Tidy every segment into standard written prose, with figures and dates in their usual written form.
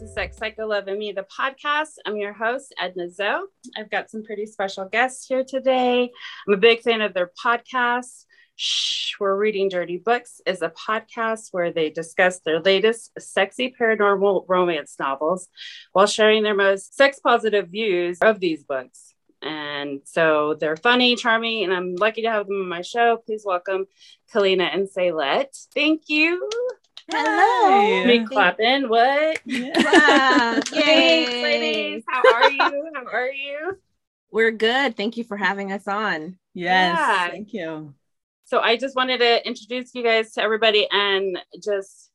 This is Sex Psycho Love and Me, the podcast. I'm your host, Edna Zoe. I've got some pretty special guests here today. I'm a big fan of their podcast. Shh, We're Reading Dirty Books is a podcast where they discuss their latest sexy paranormal romance novels while sharing their most sex positive views of these books. And so they're funny, charming, and I'm lucky to have them on my show. Please welcome Kalina and Saylet. Thank you. Hello. Me clapping. What? Yeah. Wow. Yay. Thanks, ladies. How are you? We're good. Thank you for having us on. Yes. Yeah. Thank you. So I just wanted to introduce you guys to everybody, and just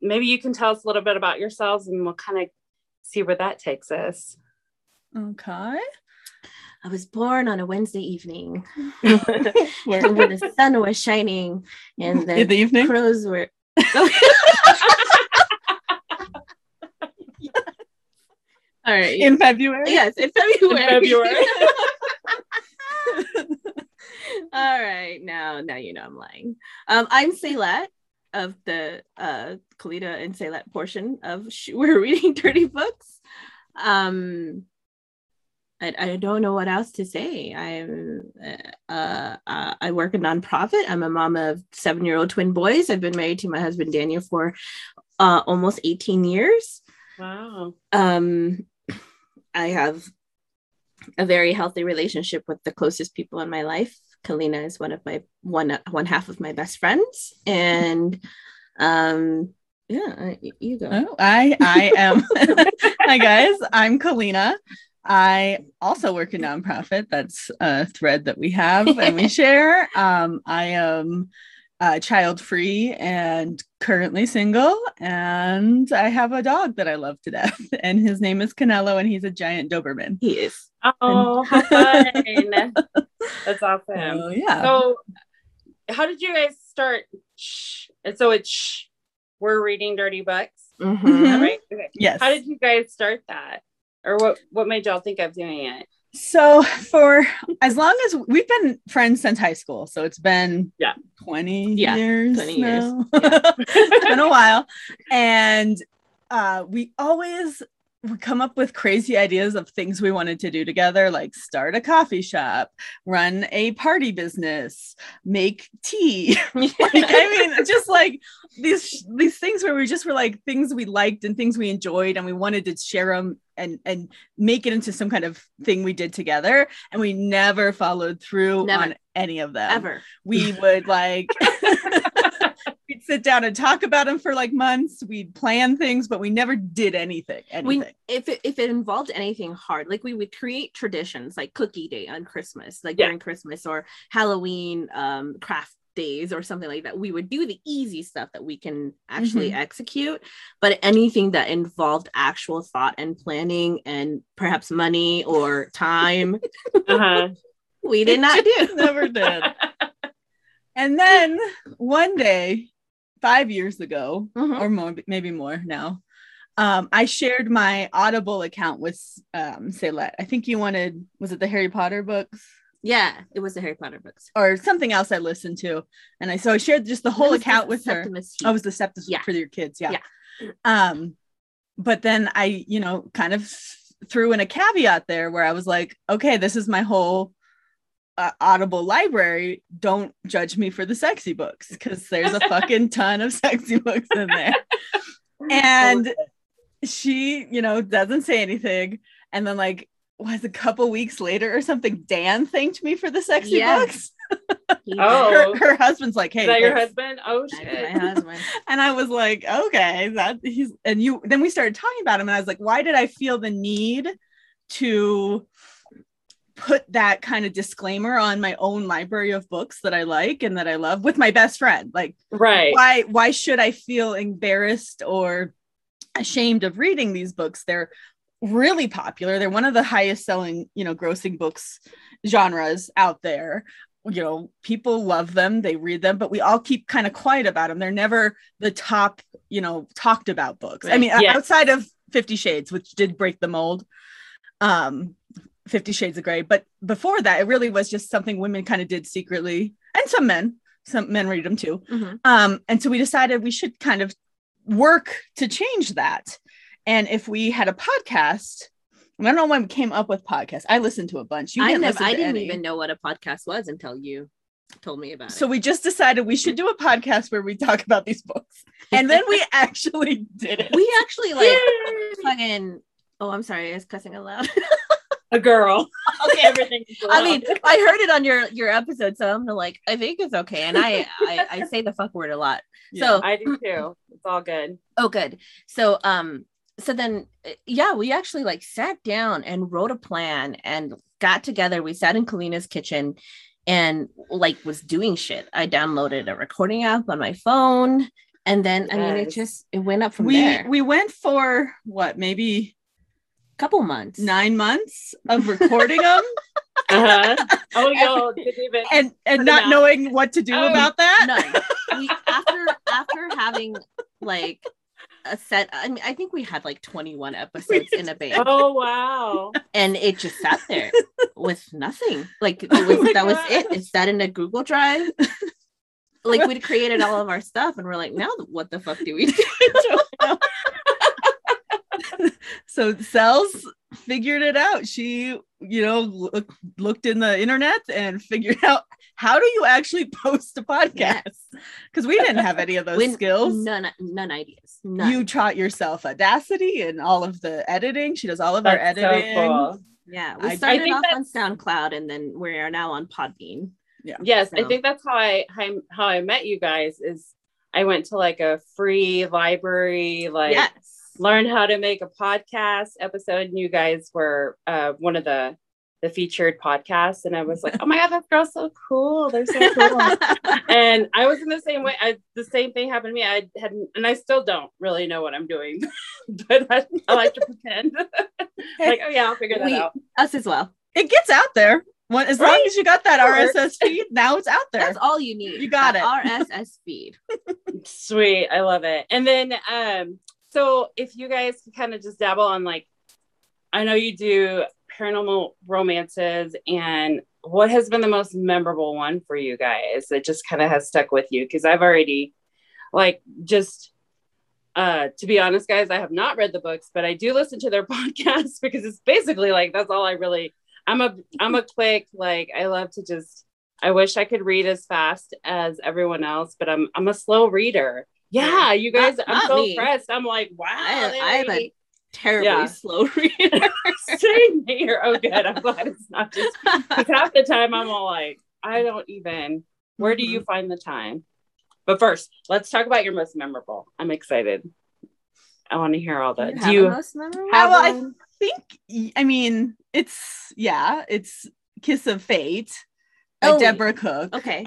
maybe you can tell us a little bit about yourselves, and we'll kind of see where that takes us. Okay. I was born on a Wednesday evening and when the sun was shining and the crows were. All right. In February? Yes, in February. All right. Now you know I'm lying. I'm Saylet of the Kalina and Saylet portion of We're Reading Dirty Books. I don't know what else to say. I work a nonprofit. I'm a mom of 7-year-old twin boys. I've been married to my husband, Daniel, for almost 18 years. Wow. I have a very healthy relationship with the closest people in my life. Kalina is one of my one half of my best friends. And yeah, you go. Oh, I am. Hi, guys. I'm Kalina. I also work in nonprofit. That's a thread that we have and we share. I am child-free and currently single, and I have a dog that I love to death, and his name is Canelo, and he's a giant Doberman. He is. Oh, how fun. That's awesome. Yeah. So how did you guys start? Shh. And so it's Shh, We're Reading Dirty Books. Mm-hmm. Is that right? Okay. Yes. How did you guys start that? Or what made y'all think of doing it? So for as long as we've been friends since high school, so it's been 20 years. Yeah. It's been a while. And we always would come up with crazy ideas of things we wanted to do together, like start a coffee shop, run a party business, make tea. Just like these things where we just were like things we liked and things we enjoyed, and we wanted to share them and make it into some kind of thing we did together. And we never followed through on any of them. Ever. We would like, we'd sit down and talk about them for like months. We'd plan things, but we never did anything. If it involved anything hard, like we would create traditions like cookie day on Christmas, during Christmas, or Halloween, craft days or something like that. We would do the easy stuff that we can actually execute, but anything that involved actual thought and planning and perhaps money or time, we did not do. Never did. And then one day, 5 years ago, or more, maybe more now, I shared my Audible account with Saylet. I think you wanted, was it the Harry Potter books? Yeah, it was the Harry Potter books. Or something else I listened to. And I shared just the whole account with her. I was the Septimus for your kids. Yeah. But then I, kind of threw in a caveat there where I was like, okay, this is my whole Audible library. Don't judge me for the sexy books, because there's a fucking ton of sexy books in there. And she, doesn't say anything. And then was a couple weeks later or something, Dan thanked me for the sexy books. Oh, her husband's like, hey, is that your husband? Oh shit, my husband. And I was like, okay, then we started talking about him, and I was like, why did I feel the need to put that kind of disclaimer on my own library of books that I like and that I love with my best friend? Why should I feel embarrassed or ashamed of reading these books? They're really popular. They're one of the highest selling, grossing books genres out there. People love them. They read them, but we all keep kind of quiet about them. They're never the top, talked about books. I mean, outside of 50 Shades, which did break the mold, 50 Shades of Grey. But before that, it really was just something women kind of did secretly, and some men read them too. And so we decided we should kind of work to change that. And if we had a podcast, I don't know when we came up with podcasts. I listened to a bunch. I didn't even know what a podcast was until you told me about it. So we just decided we should do a podcast where we talk about these books. And then we actually did it. We actually fucking, oh, I'm sorry. I was cussing aloud. A girl. Okay, everything. I mean, I heard it on your episode, so I'm like, I think it's okay. And I say the fuck word a lot. Yeah, so I do too. It's all good. Oh, good. So so then yeah, we actually like sat down and wrote a plan and got together. We sat in Kalina's kitchen and like was doing shit. I downloaded a recording app on my phone, and then I mean it went up from there. We went for what, maybe couple months, 9 months of recording them. Oh no, didn't even and not knowing what to do about that. No. We, after having like a set, I mean, I think we had like 21 episodes in a bank. Oh wow! And it just sat there with nothing. Like it was, was it. It sat in a Google Drive. Like we'd created all of our stuff, and we're like, now what the fuck do we do? So Sal's figured it out. She, you know, looked in the internet and figured out how do you actually post a podcast? Because we didn't have any of those skills. None ideas. None. You taught yourself Audacity and all of the editing. She does all of our editing. So cool. Yeah. We started off on SoundCloud and then we are now on Podbean. Yeah. Yes. So. I think that's how I met you guys is I went to like a free library, like learn how to make a podcast episode, and you guys were one of the featured podcasts, and I was like, oh my god, that girl's so cool, they're so cool. And I was in the same way. The same thing happened to me. I hadn't, and I still don't really know what I'm doing, but I like to pretend like, oh yeah, I'll figure that out. Us as well. It gets out there. As long as you got that RSS feed, now it's out there. That's all you need. You got it. RSS feed. Sweet. I love it. And then so if you guys can kind of just dabble on, like, I know you do paranormal romances, and what has been the most memorable one for you guys that just kind of has stuck with you? Because I've already, like, just, to be honest, guys, I have not read the books, but I do listen to their podcasts because it's basically like, that's all I really, I'm a quick, like, I love to just, I wish I could read as fast as everyone else, but I'm a slow reader. Yeah, you guys, I'm so impressed. I'm like, wow. I'm a terribly slow reader. Same here. Oh, good. I'm glad it's not just because half the time I'm all like, I don't even. Where do you find the time? But first, let's talk about your most memorable. I'm excited. I want to hear all that. Do you have the most memorable? Well, I think, I mean, it's Kiss of Fate by Deborah Cooke. Okay.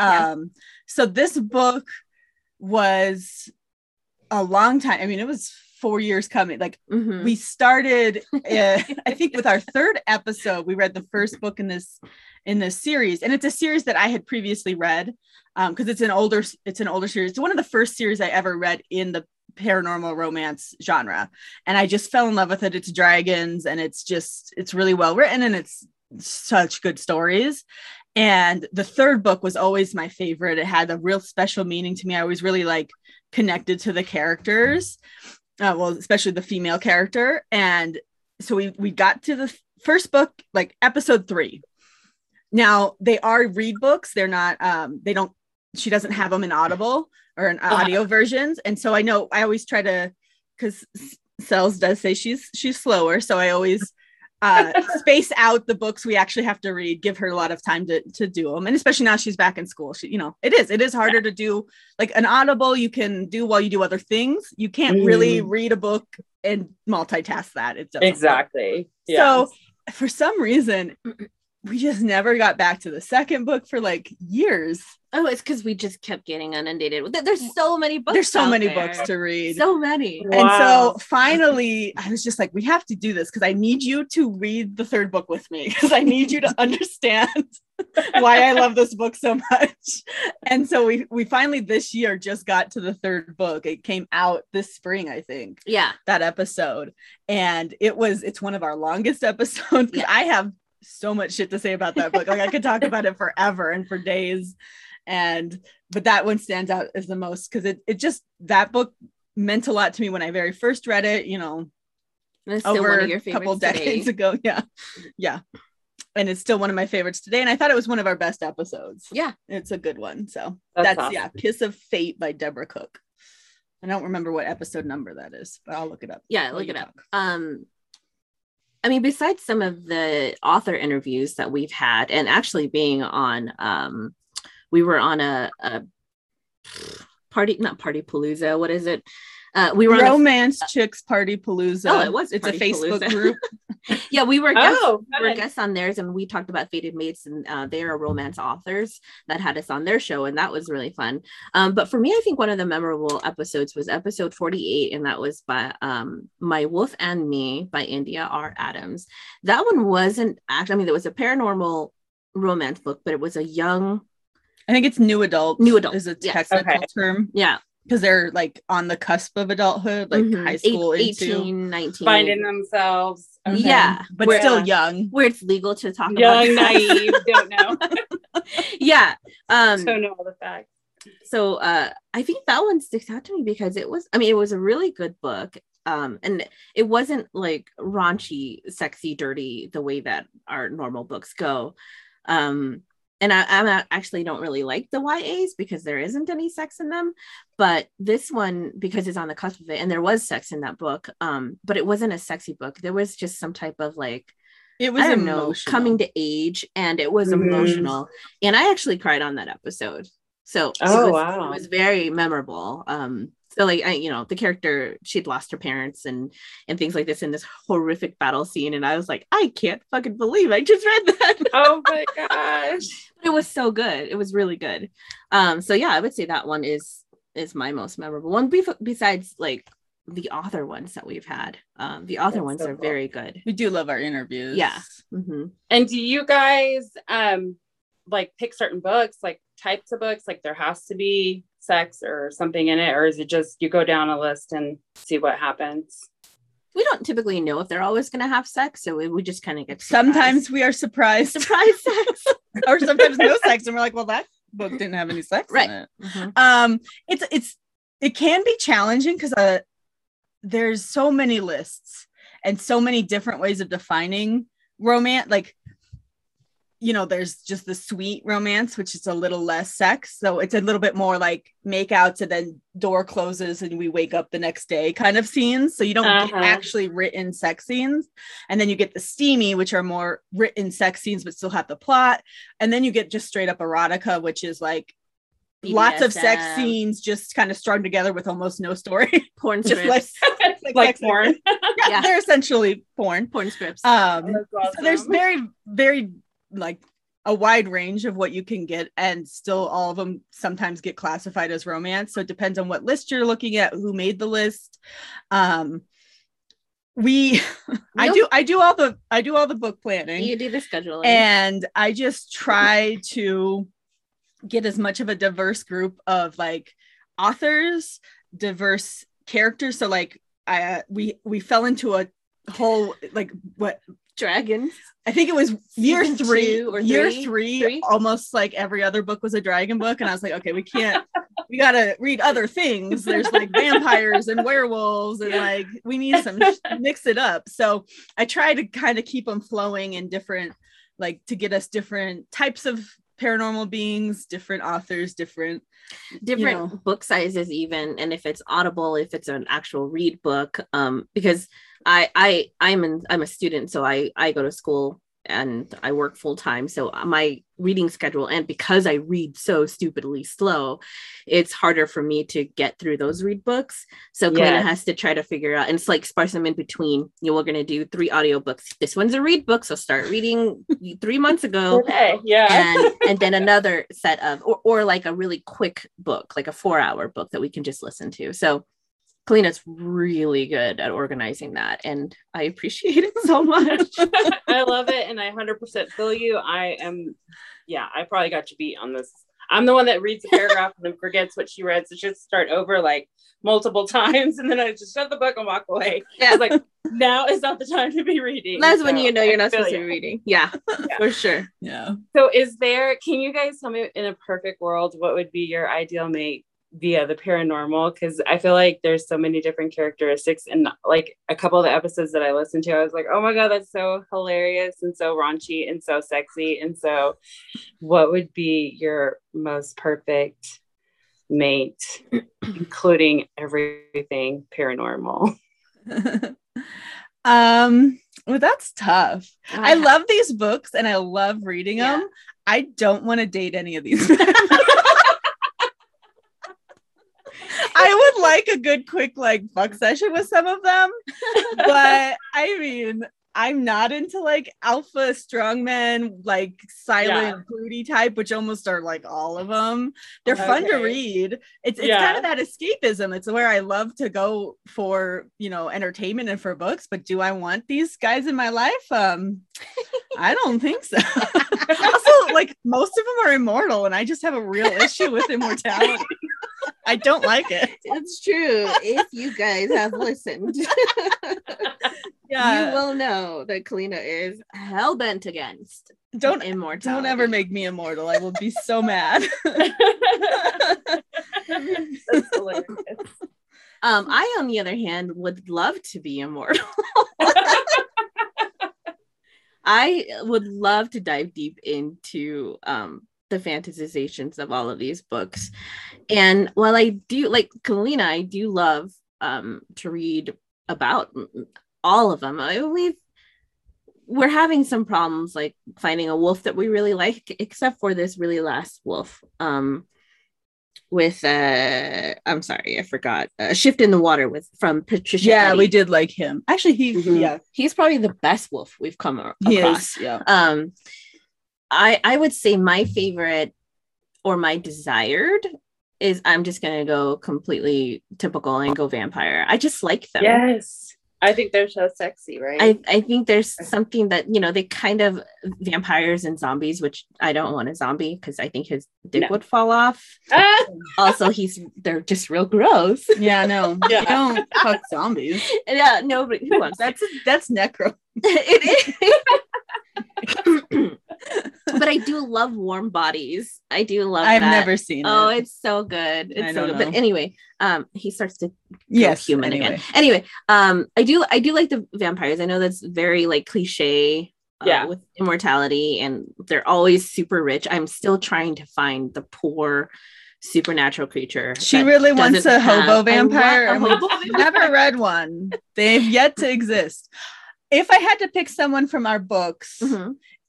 So this book was a long time. I mean, it was 4 years coming. Like we started, I think with our third episode, we read the first book in this series. And it's a series that I had previously read because it's an older series. It's one of the first series I ever read in the paranormal romance genre. And I just fell in love with it. It's dragons and it's really well written and it's such good stories. And the third book was always my favorite. It had a real special meaning to me. I was really like connected to the characters, especially the female character. And so we got to the first book, like episode 3. Now they are read books. They're not, she doesn't have them in Audible or in audio versions. And so I know I always try to, cause Sells does say she's slower. So I always space out the books we actually have to read, give her a lot of time to do them. And especially now she's back in school. She, you know, it is harder to do like an Audible. You can do while you do other things. You can't really read a book and multitask that. It doesn't work. Yeah. So for some reason, we just never got back to the second book for like years. Oh, it's because we just kept getting inundated with it. There's so many books. There's so many books to read. So many. Wow. And so finally, I was just like, we have to do this because I need you to read the third book with me because I need you to understand why I love this book so much. And so we finally this year just got to the third book. It came out this spring, I think. Yeah. That episode. And it's one of our longest episodes. Yeah. I have so much shit to say about that book. Like I could talk about it forever and for days. But that one stands out as the most because it just, that book meant a lot to me when I very first read it, you know, That's still over one of your favorites a couple decades ago. Yeah. Yeah. And it's still one of my favorites today. And I thought it was one of our best episodes. Yeah. It's a good one. So that's awesome. Yeah. Kiss of Fate by Deborah Cooke. I don't remember what episode number that is, but I'll look it up. Yeah. Look it up. I mean, besides some of the author interviews that we've had and actually being on, we were on a party, not Party Palooza. What is it? We were Romance on Chicks Party Palooza. Oh, it was. It's Party a Facebook Palooza. Group. Yeah, we were guests, on theirs, and we talked about Fated Mates, and they are romance authors that had us on their show, and that was really fun. But for me, I think one of the memorable episodes was episode 48, and that was by My Wolf and Me by India R. Adams. That one wasn't actually, I mean, there was a paranormal romance book, but it was a young, I think it's new adult. New adult is a technical term. Yeah. Because they're like on the cusp of adulthood, like high school, 18, 19, finding themselves. Okay. Yeah, but where, still young, where it's legal to talk young, about naive, don't know. Yeah, don't know all the facts. So I think that one sticks out to me because it was, I mean, it was a really good book, and it wasn't like raunchy, sexy, dirty the way that our normal books go. And I actually don't really like the YAs because there isn't any sex in them. But this one, because it's on the cusp of it, and there was sex in that book, but it wasn't a sexy book. There was just some type of like, it was coming to age, and it was emotional. And I actually cried on that episode. So it was very memorable. So like, the character, she'd lost her parents and things like this in this horrific battle scene. And I was like, I can't fucking believe I just read that. Oh my gosh. But it was so good. It was really good. So yeah, I would say that one is my most memorable one besides like the author ones that we've had. The author ones are very good. We do love our interviews. Yeah. Mm-hmm. And do you guys like pick certain books, like types of books, like there has to be sex or something in it, or is it just you go down a list and see what happens? We don't typically know if they're always going to have sex, so we just kind of get surprised. Sometimes we are surprise sex or sometimes no sex, and we're like, well, that book didn't have any sex in it. Mm-hmm. It can be challenging because there's so many lists and so many different ways of defining romance. Like, there's just the sweet romance, which is a little less sex. So it's a little bit more like makeouts and then door closes and we wake up the next day kind of scenes. So you don't get actually written sex scenes. And then you get the steamy, which are more written sex scenes, but still have the plot. And then you get just straight up erotica, which is like BDSM. Lots of sex scenes just kind of strung together with almost no story. Porn scripts. like porn. Yeah, they're essentially porn. Porn scripts. Awesome. So there's very, very... like a wide range of what you can get, and still all of them sometimes get classified as romance. So it depends on what list you're looking at, who made the list. I do all the book planning. You do the scheduling, and I just try to get as much of a diverse group of like authors, diverse characters. So like we fell into a whole like what. Dragons. I think it was year three. Almost like every other book was a dragon book, and I was like, okay, we gotta read other things. There's like vampires and werewolves, and like we need some mix it up. So I try to kind of keep them flowing in different, like to get us different types of paranormal beings, different authors, different book sizes even, and if it's Audible, if it's an actual read book, because I'm a student, so I go to school and I work full time, so my reading schedule, and because I read so stupidly slow, it's harder for me to get through those read books. So Kalina has to try to figure out, and it's like sparse them in between. We're going to do 3 audiobooks. This one's a read book, so start reading 3 months ago. Okay, yeah. And then another set of, or like a really quick book, like a 4-hour book that we can just listen to. So Kalina's really good at organizing that, and I appreciate it so much. I love it, and I 100% feel you. I probably got you beat on this. I'm the one that reads a paragraph and then forgets what she read, so she has to start over like multiple times, and then I just shut the book and walk away. Yeah, it's like now is not the time to be reading. That's so when you're not supposed to be reading. Yeah, for sure. Yeah. So, can you guys tell me in a perfect world what would be your ideal mate? via the paranormal, because I feel like there's so many different characteristics, and like a couple of the episodes that I listened to, I was like, oh my God, that's so hilarious and so raunchy and so sexy. And so what would be your most perfect mate, including everything paranormal? Well, that's tough. Wow. I love these books and I love reading them. I don't want to date any of these. I would like a good quick like fuck session with some of them, but I mean, I'm not into like alpha strongmen, like silent booty type, which almost are like all of them. They're fun to read. It's kind of that escapism. It's where I love to go for, you know, entertainment and for books. But do I want these guys in my life? I don't think so. Also, like most of them are immortal, and I just have a real issue with immortality. I don't like it. That's true. If you guys have listened, you will know that Kalina is hell-bent against immortality. Don't ever make me immortal. I will be so mad. That's hilarious. I, on the other hand, would love to be immortal. I would love to dive deep into the fantasizations of all of these books. And while I do like Kalina, I do love to read about all of them. We're having some problems like finding a wolf that we really like, except for this really last wolf with I'm sorry, I forgot, A Shift in the Water from Patricia. Yeah, Eddie. We did like him. Actually, he's probably the best wolf we've come across. I would say my favorite or my desired is, I'm just going to go completely typical and go vampire. I just like them. Yes. I think they're so sexy, right? I think there's something that, you know, they kind of vampires and zombies, which I don't want a zombie because I think his dick would fall off. Also, they're just real gross. Yeah, no. Yeah. You don't fuck zombies. Yeah, no, but who wants that's necro. It is. But I do love Warm Bodies. I do love I've never seen it. Oh, it's so good. It's so good. But anyway, he starts to go human again. Anyway, I do like the vampires. I know that's very like cliche with immortality, and they're always super rich. I'm still trying to find the poor supernatural creature. She really wants a hobo vampire, and we've never read one. They've yet to exist. If I had to pick someone from our books,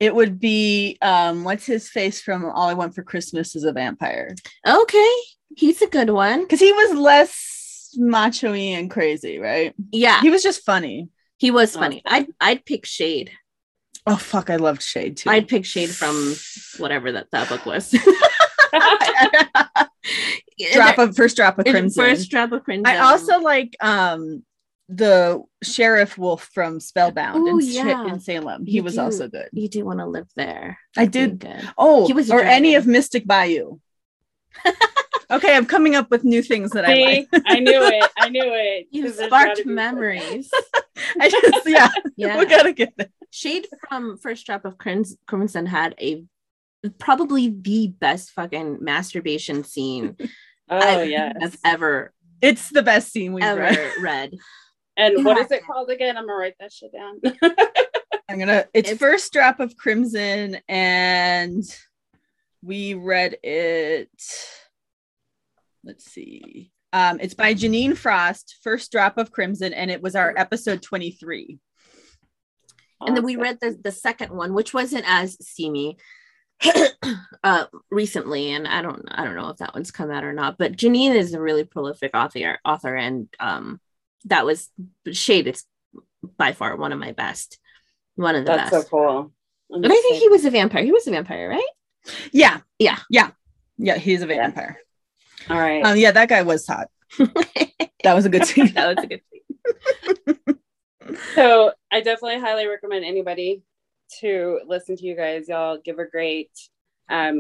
it would be what's his face from All I Want for Christmas is a Vampire. Okay, he's a good one because he was less macho-y and crazy, right? Yeah, he was just funny. He was funny. I'd pick Shade. Oh fuck, I loved Shade too. I'd pick Shade from whatever that book was. First Drop of Crimson. I also like the sheriff wolf from Spellbound in Salem. He was also good. You do want to live there. I did. Oh, he was any of Mystic Bayou. Okay, I'm coming up with new things that I like. I knew it. You sparked memories. We gotta get there. Shade from First Drop of Crimson had probably the best fucking masturbation scene I've ever. It's the best scene we've ever read. And what is it called again? I'm gonna write that shit down. It's First Drop of Crimson, and we read it. Let's see. It's by Jeaniene Frost, First Drop of Crimson, and it was our episode 23. Awesome. And then we read the second one, which wasn't as steamy recently, and I don't know if that one's come out or not, but Jeaniene is a really prolific author, and that was Shade. It's by far one of my best. That's so cool. But I think he was a vampire. Right? Yeah. He's a vampire. All right. Yeah, that guy was hot. That was a good scene. So I definitely highly recommend anybody to listen to you guys. Y'all give a great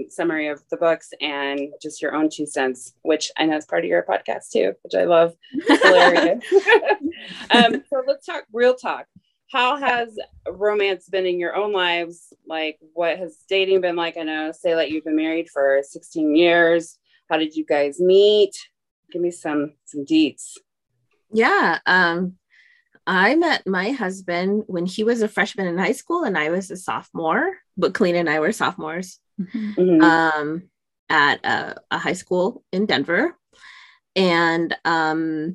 summary of the books and just your own 2 cents, which I know is part of your podcast too, which I love. Hilarious. So let's talk real talk. How has romance been in your own lives? Like, what has dating been like? I know, Saylet, you've been married for 16 years. How did you guys meet? Give me some deets. Yeah. I met my husband when he was a freshman in high school and I was a sophomore, but Kalina and I were sophomores mm-hmm. At a high school in Denver. And I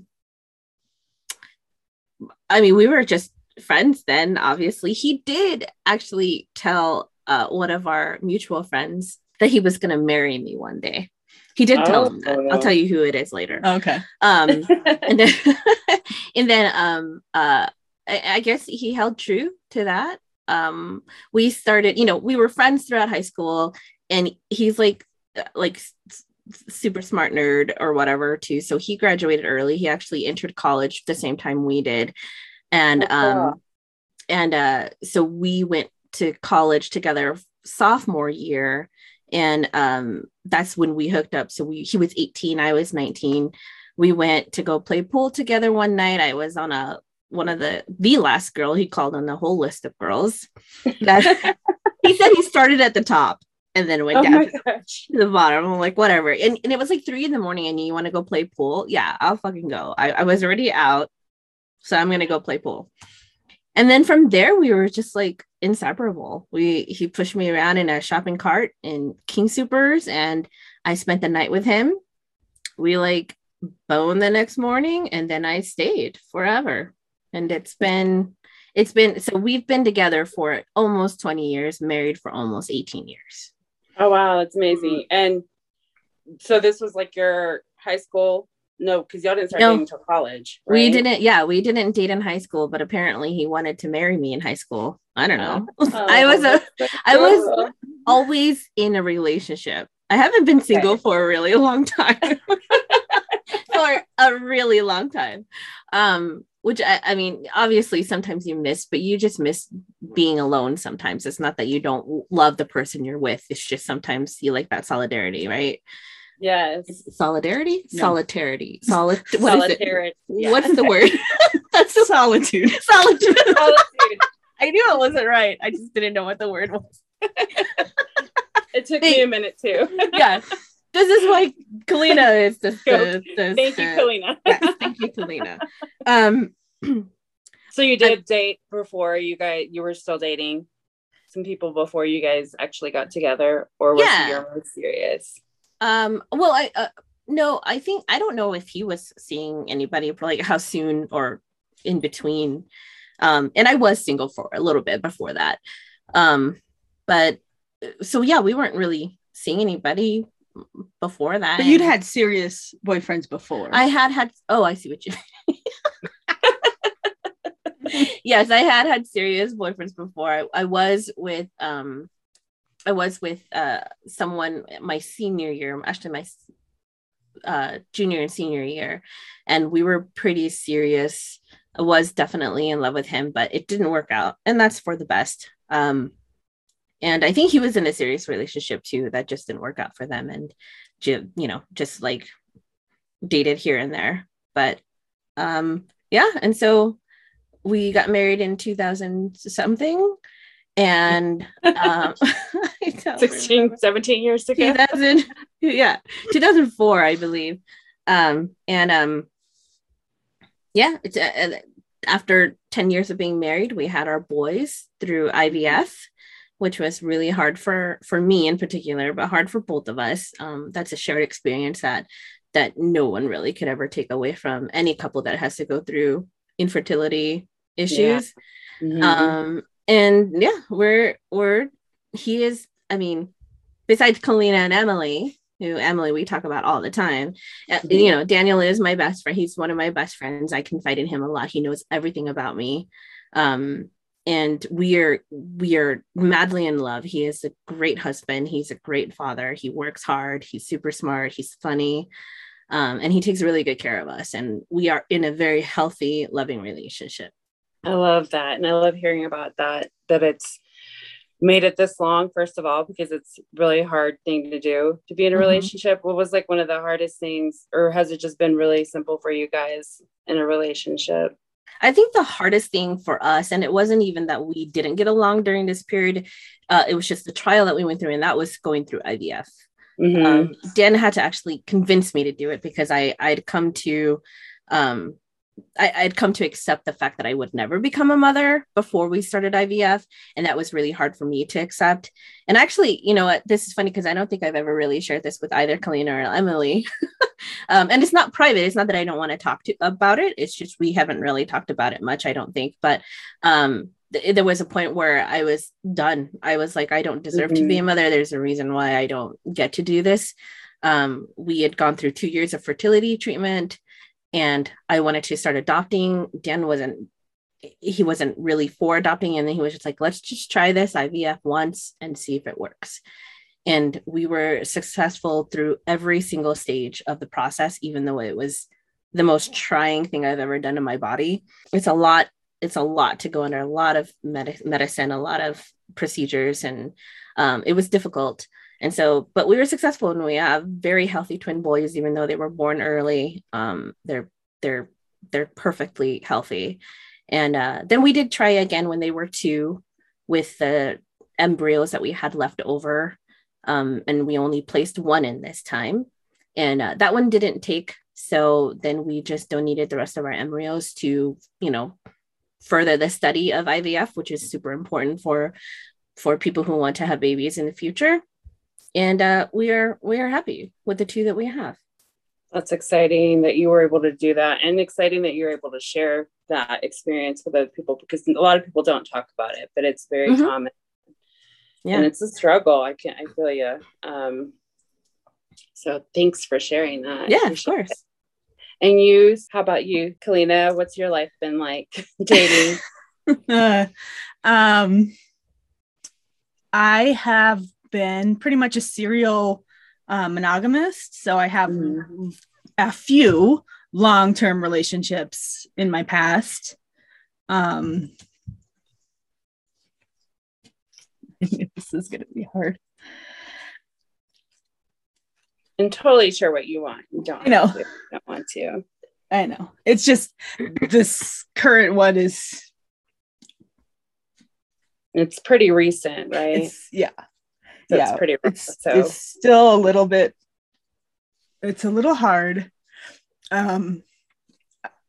mean, we were just friends then, obviously. He did actually tell one of our mutual friends that he was going to marry me one day. He did tell him that. I'll tell you who it is later. Okay. I guess he held true to that. We started, you know, we were friends throughout high school, and he's like super smart nerd or whatever too. So he graduated early. He actually entered college the same time we did. And, so we went to college together sophomore year. And that's when we hooked up. So he was 18, I was 19. We went to go play pool together one night. I was on one of the last girl he called on the whole list of girls. That he said he started at the top and then went down to the bottom. I'm like, whatever. And it was like 3 a.m. and you want to go play pool? Yeah, I'll fucking go. I was already out, so I'm gonna go play pool. And then from there, we were just like inseparable. He pushed me around in a shopping cart in King Soopers, and I spent the night with him. We like boned the next morning, and then I stayed forever. And it's been so we've been together for almost 20 years, married for almost 18 years. Oh wow, that's amazing! And so this was like your high school. No, because y'all didn't start dating until college, right? We didn't. Yeah, we didn't date in high school, but apparently he wanted to marry me in high school. I don't know. I was always in a relationship. I haven't been single for a really long time. Which I mean, obviously sometimes you miss, but you just miss being alone sometimes. It's not that you don't love the person you're with. It's just sometimes you like that solidarity, right? Yes. Solidarity? No. Solitarity. Solidarity. Yeah. What's the word? That's the solitude. Solitude. I knew it wasn't right. I just didn't know what the word was. It took me a minute too. Yeah. This is why Kalina is just thank you, Kalina. Yes, thank you, Kalina. So you did date before you were still dating some people before you guys actually got together, or was your own serious? Well, I don't know if he was seeing anybody for like how soon or in between. And I was single for a little bit before that. But so yeah, we weren't really seeing anybody before that. But you'd had serious boyfriends before. I had, oh, I see what you mean. Yes, I had serious boyfriends before. I was with someone my senior year, actually my junior and senior year, and we were pretty serious. I was definitely in love with him, but it didn't work out, and that's for the best. And I think he was in a serious relationship too that just didn't work out for them, and you know, just like dated here and there. But yeah, and so we got married in 2000 something. And 17 years ago, 2004 I believe. It's after 10 years of being married, we had our boys through IVF, which was really hard for me in particular, but hard for both of us. That's a shared experience that no one really could ever take away from any couple that has to go through infertility issues. Yeah. Mm-hmm. And yeah, he is, I mean, besides Kalina and Emily, who we talk about all the time, you know, Daniel is my best friend. He's one of my best friends. I confide in him a lot. He knows everything about me. And we are madly in love. He is a great husband. He's a great father. He works hard. He's super smart. He's funny. And he takes really good care of us. And we are in a very healthy, loving relationship. I love that. And I love hearing about that it's made it this long, first of all, because it's really hard thing to do, to be in a relationship. Mm-hmm. What was like one of the hardest things, or has it just been really simple for you guys in a relationship? I think the hardest thing for us, and it wasn't even that we didn't get along during this period. It was just the trial that we went through, and that was going through IVF. Mm-hmm. Dan had to actually convince me to do it because I'd come to accept the fact that I would never become a mother before we started IVF. And that was really hard for me to accept. And actually, you know what, this is funny because I don't think I've ever really shared this with either Kalina or Emily. And it's not private. It's not that I don't want to talk about it. It's just, we haven't really talked about it much, I don't think. But there was a point where I was done. I was like, I don't deserve mm-hmm. to be a mother. There's a reason why I don't get to do this. We had gone through 2 years of fertility treatment. And I wanted to start adopting. Dan wasn't really for adopting. And then he was just like, let's just try this IVF once and see if it works. And we were successful through every single stage of the process, even though it was the most trying thing I've ever done to my body. It's a lot to go under, a lot of medicine, a lot of procedures. And it was difficult. And so, but we were successful, and we have very healthy twin boys, even though they were born early. They're perfectly healthy. And then we did try again when they were 2 with the embryos that we had left over. And we only placed one in this time, and that one didn't take. So then we just donated the rest of our embryos to, you know, further the study of IVF, which is super important for people who want to have babies in the future. And we are happy with the 2 that we have. That's exciting that you were able to do that, and exciting that you're able to share that experience with other people, because a lot of people don't talk about it, but it's very mm-hmm. common. Yeah. And it's a struggle. I feel you. So thanks for sharing that. Yeah, of course. It. And you, how about you, Kalina? What's your life been like dating? I have been pretty much a serial monogamist. So I have a few long-term relationships in my past. This is going to be hard. I'm totally sure what you want. You don't, I know. You don't want to. I know. It's just this current one is. It's pretty recent, right? Yeah. So yeah, it's still a little hard.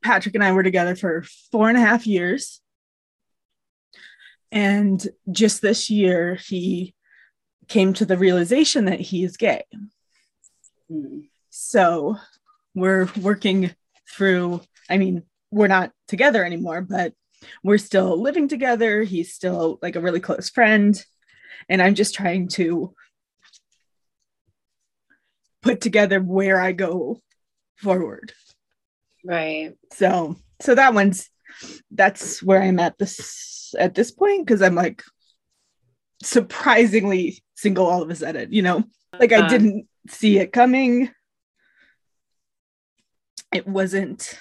Patrick and I were together for 4.5 years. And just this year, he came to the realization that he is gay. Mm. So we're working through, I mean, we're not together anymore, but we're still living together. He's still like a really close friend. And I'm just trying to put together where I go forward. Right. So that's where I'm at this point. 'Cause I'm like surprisingly single all of a sudden, you know, like I didn't see it coming. It wasn't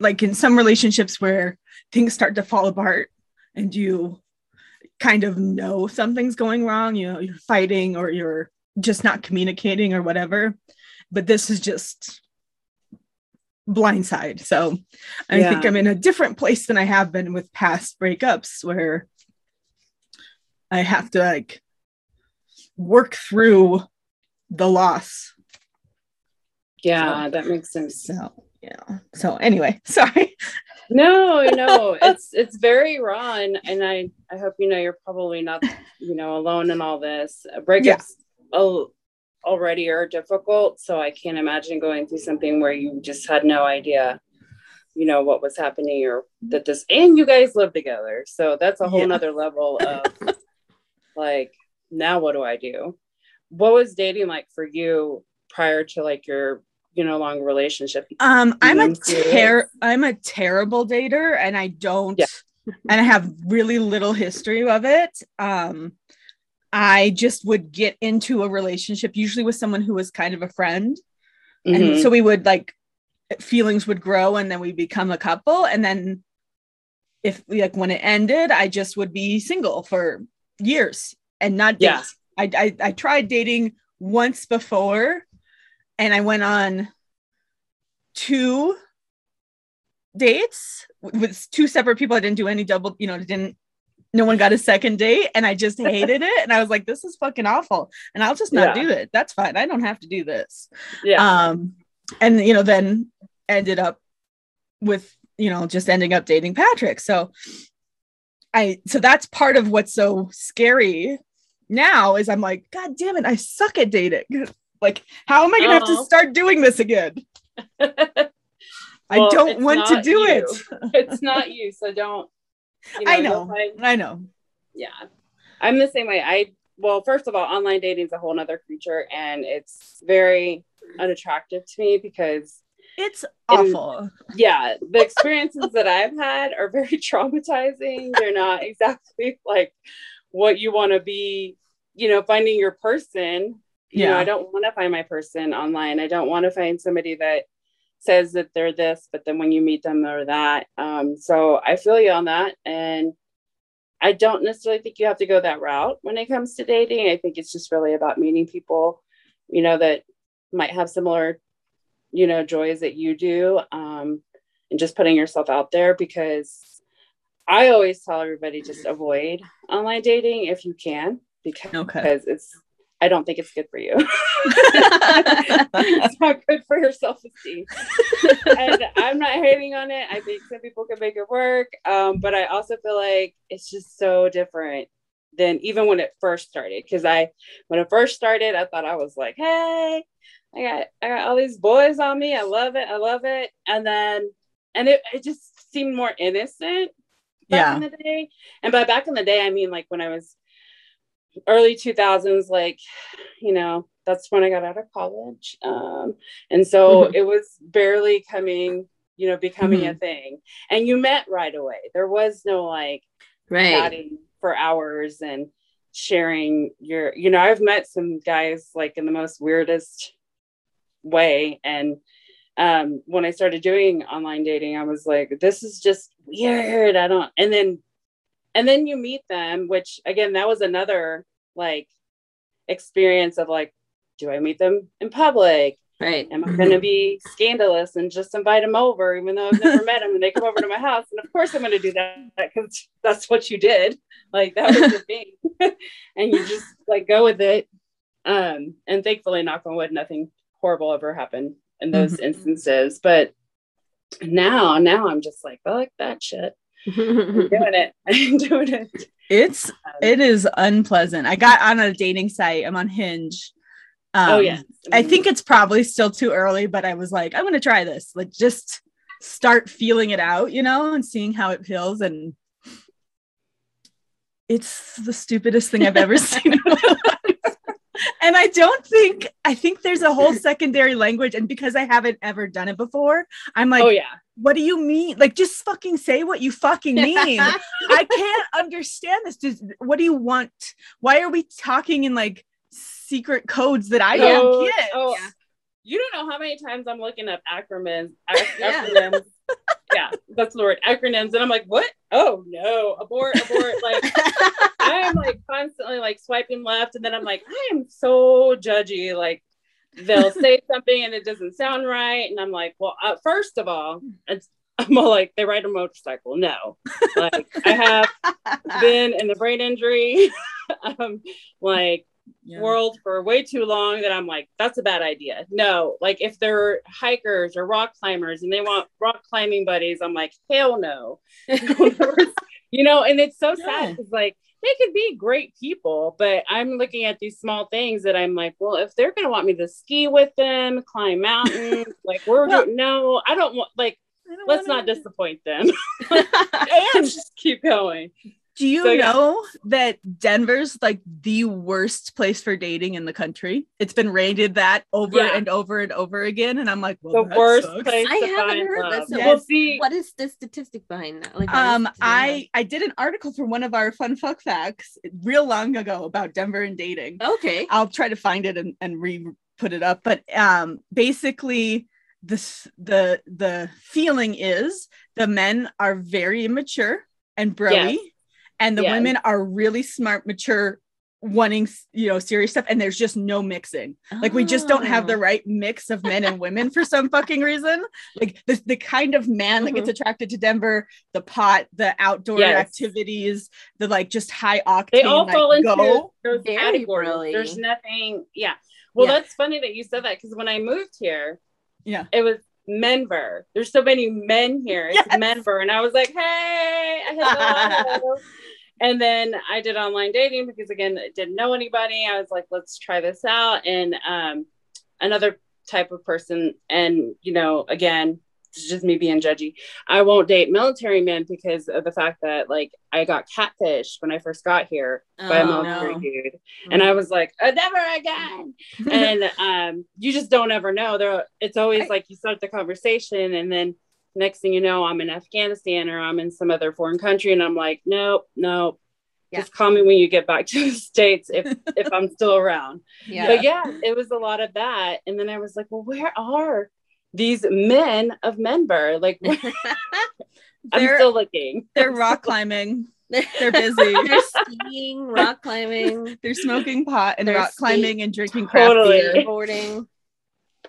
like in some relationships where things start to fall apart and you kind of know something's going wrong, you know, you're fighting or you're just not communicating or whatever, but this is just blindside. So I think I'm in a different place than I have been with past breakups, where I have to like work through the loss. Yeah, that makes sense. So anyway, sorry. No, it's very raw. And I hope, you know, you're probably not, you know, alone in all this. Breakups already are difficult. So I can't imagine going through something where you just had no idea, you know, what was happening or that this, and you guys live together. So that's a whole nother level of like, now what do I do? What was dating like for you prior to like your, you know, long relationship? I'm a terrible dater, and I don't, and I have really little history of it. I just would get into a relationship usually with someone who was kind of a friend. Mm-hmm. And so we would like, feelings would grow and then we become a couple. And then if like, when it ended, I just would be single for years and not date. Yeah. I tried dating once before, and I went on 2 dates with 2 separate people. I didn't do any double, you know, didn't no one got a second date, and I just hated it. And I was like, this is fucking awful. And I'll just not do it. That's fine. I don't have to do this. Yeah. And, you know, then ended up with, you know, just ending up dating Patrick. So that's part of what's so scary now is I'm like, God damn it. I suck at dating. Like, how am I going to have to start doing this again? I don't want to do it. It's not you. So don't. You know, I know. Yeah. I'm the same way. First of all, online dating is a whole nother creature, and it's very unattractive to me because it's awful. The experiences that I've had are very traumatizing. They're not exactly like what you want to be, you know, finding your person. You know, I don't want to find my person online. I don't want to find somebody that says that they're this, but then when you meet them, they're that. So I feel you on that. And I don't necessarily think you have to go that route when it comes to dating. I think it's just really about meeting people, you know, that might have similar, you know, joys that you do, and just putting yourself out there, because I always tell everybody just avoid online dating if you can, because I don't think it's good for you. It's not good for your self-esteem. And I'm not hating on it. I think some people can make it work. But I also feel like it's just so different than even when it first started. Because when it first started, I thought I was like, hey, I got all these boys on me. I love it. And then, it just seemed more innocent back in the day. And by back in the day, I mean, like when I was early 2000s, like, you know, that's when I got out of college. And so it was barely coming, you know, becoming a thing. And you met right away. There was no like chatting for hours and sharing your, you know, I've met some guys like in the most weirdest way. And when I started doing online dating, I was like, this is just weird. And then you meet them, which again, that was another like experience of like, do I meet them in public? Right. Am I going to be scandalous and just invite them over, even though I've never met them, and they come over to my house? And of course I'm going to do that because that's what you did. Like that was the thing. And you just like go with it. And thankfully, knock on wood, nothing horrible ever happened in those instances. But now I'm just like, fuck that shit. I'm doing it. It is unpleasant. I got on a dating site. I'm on Hinge. I think it's probably still too early, but I was like, I'm going to try this. Like, just start feeling it out, you know, and seeing how it feels. And it's the stupidest thing I've ever seen in my life. And I think there's a whole secondary language. And because I haven't ever done it before, I'm like, what do you mean? Like, just fucking say what you fucking mean. I can't understand this. What do you want? Why are we talking in like secret codes that I don't get? Oh, you don't know how many times I'm looking up acronyms. Acronyms. Yeah, that's the word, acronyms. And I'm like, what? Oh no, abort. Like, I am like constantly like swiping left, and then I'm like, I am so judgy. Like, they'll say something and it doesn't sound right, and I'm like, well, first of all, I'm all like, they ride a motorcycle. No, like I have been in the brain injury world for way too long that I'm like, that's a bad idea. No, like if they're hikers or rock climbers and they want rock climbing buddies, I'm like, hell no. You know, and it's so sad because like they could be great people, but I'm looking at these small things that I'm like, well, if they're going to want me to ski with them, climb mountains, like I don't want, like, let's not disappoint them. And just keep going. Do you know that Denver's like the worst place for dating in the country? It's been rated that over and over again. And I'm like, well, the worst place. I haven't heard that. So what is the statistic behind that? Like, I did an article for one of our Fun F*ck Facts real long ago about Denver and dating. Okay. I'll try to find it and re-put it up. But basically the feeling is the men are very immature and broy. And the women are really smart, mature, wanting, you know, serious stuff, and there's just no mixing. Like, we just don't have the right mix of men and women for some fucking reason. Like the kind of man that gets attracted to Denver, the pot, the outdoor activities, the like just high octane. They all fall into those categories. Really. There's nothing. Yeah. Well, that's funny that you said that, because when I moved here, it was Menver. There's so many men here. It's Menver, and I was like, hey, hello. And then I did online dating because, again, I didn't know anybody. I was like, let's try this out. And another type of person. And, you know, again, it's just me being judgy. I won't date military men because of the fact that, like, I got catfished when I first got here by a military dude. Mm-hmm. And I was like, oh, never again. And you just don't ever know. It's always like you start the conversation, and then next thing you know, I'm in Afghanistan or I'm in some other foreign country, and I'm like, nope. Yeah. Just call me when you get back to the States if I'm still around. Yeah. But yeah, it was a lot of that. And then I was like, well, where are these men of Menver? Like, I'm still looking. They're rock climbing. They're busy. They're skiing, rock climbing. They're smoking pot and rock climbing and drinking craft beer. Boarding.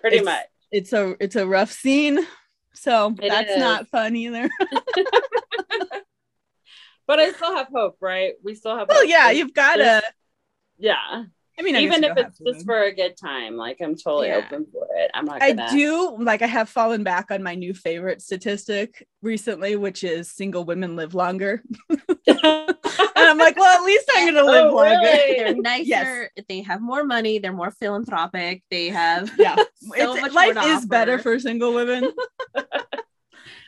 Pretty much. It's a rough scene. So that's not fun either. But I still have hope, right? We still have hope. Yeah, you've got to. Yeah. I mean, even if it's just for a good time, like, I'm totally open for it. I'm not gonna. I do, like, I have fallen back on my new favorite statistic recently, which is single women live longer. And I'm like, well, at least I'm going to live longer. Really? They're nicer. Yes. They have more money. They're more philanthropic. They have. Yeah. Life is better for single women.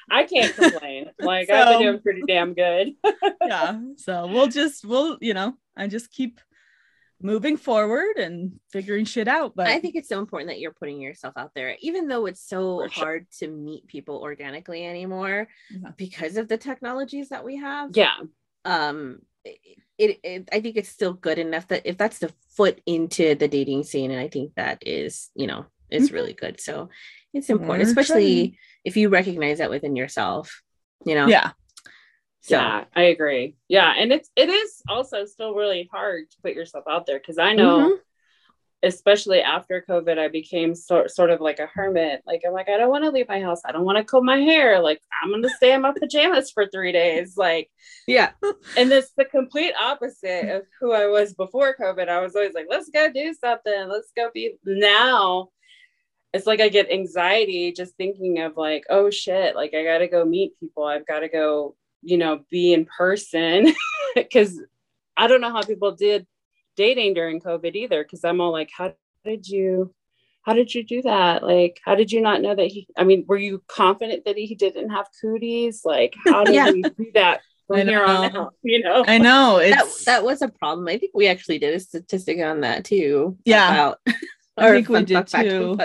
I can't complain. Like, I've been doing pretty damn good. Yeah. So we'll you know, I just keep moving forward and figuring shit out. But I think it's so important that you're putting yourself out there, even though it's so hard to meet people organically anymore because of the technologies that we have. Yeah. I think it's still good enough that if that's the foot into the dating scene, and I think that is, you know, it's really good. So it's important, especially if you recognize that within yourself, you know? Yeah. So. Yeah, I agree. Yeah. And it is also still really hard to put yourself out there. Cause I know, especially after COVID, I became sort of like a hermit. Like, I'm like, I don't want to leave my house. I don't want to comb my hair. Like, I'm going to stay in my pajamas for 3 days. Like, yeah. And it's the complete opposite of who I was before COVID. I was always like, let's go do something. Let's go be now. It's like I get anxiety just thinking of like, oh shit, like I got to go meet people. I've got to go, you know, be in person, because I don't know how people did dating during COVID either. Because I'm all like, how did you do that? Like, how did you not know that were you confident that he didn't have cooties? Like, how did you do that from here on out? You know, I know that was a problem. I think we actually did a statistic on that too. Yeah. I think we did too.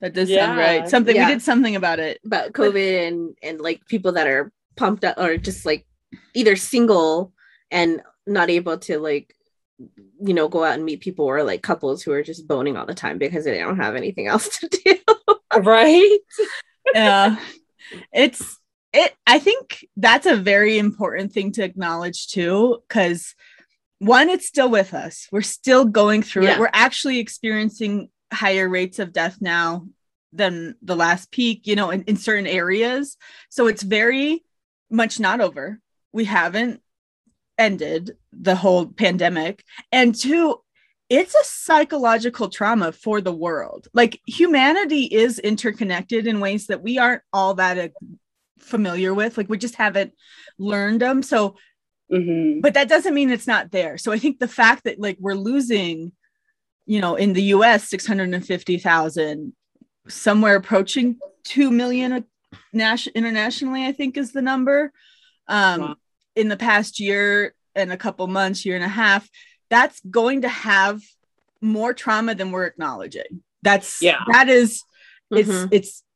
That does sound right. We did something about COVID and like people that are pumped up or just like either single and not able to, like, you know, go out and meet people, or like couples who are just boning all the time because they don't have anything else to do. Right. Yeah. I think that's a very important thing to acknowledge too, because one, it's still with us. We're still going through it. We're actually experiencing higher rates of death now than the last peak, you know, in certain areas. So it's very much not over. We haven't ended the whole pandemic. And two, it's a psychological trauma for the world. Like, humanity is interconnected in ways that we aren't all that familiar with. Like, we just haven't learned them. So, but that doesn't mean it's not there. So I think the fact that, like, we're losing, you know, in the US, 650,000, somewhere approaching 2 million internationally, I think is the number, in the past year and a couple months, year and a half, that's going to have more trauma than we're acknowledging. It's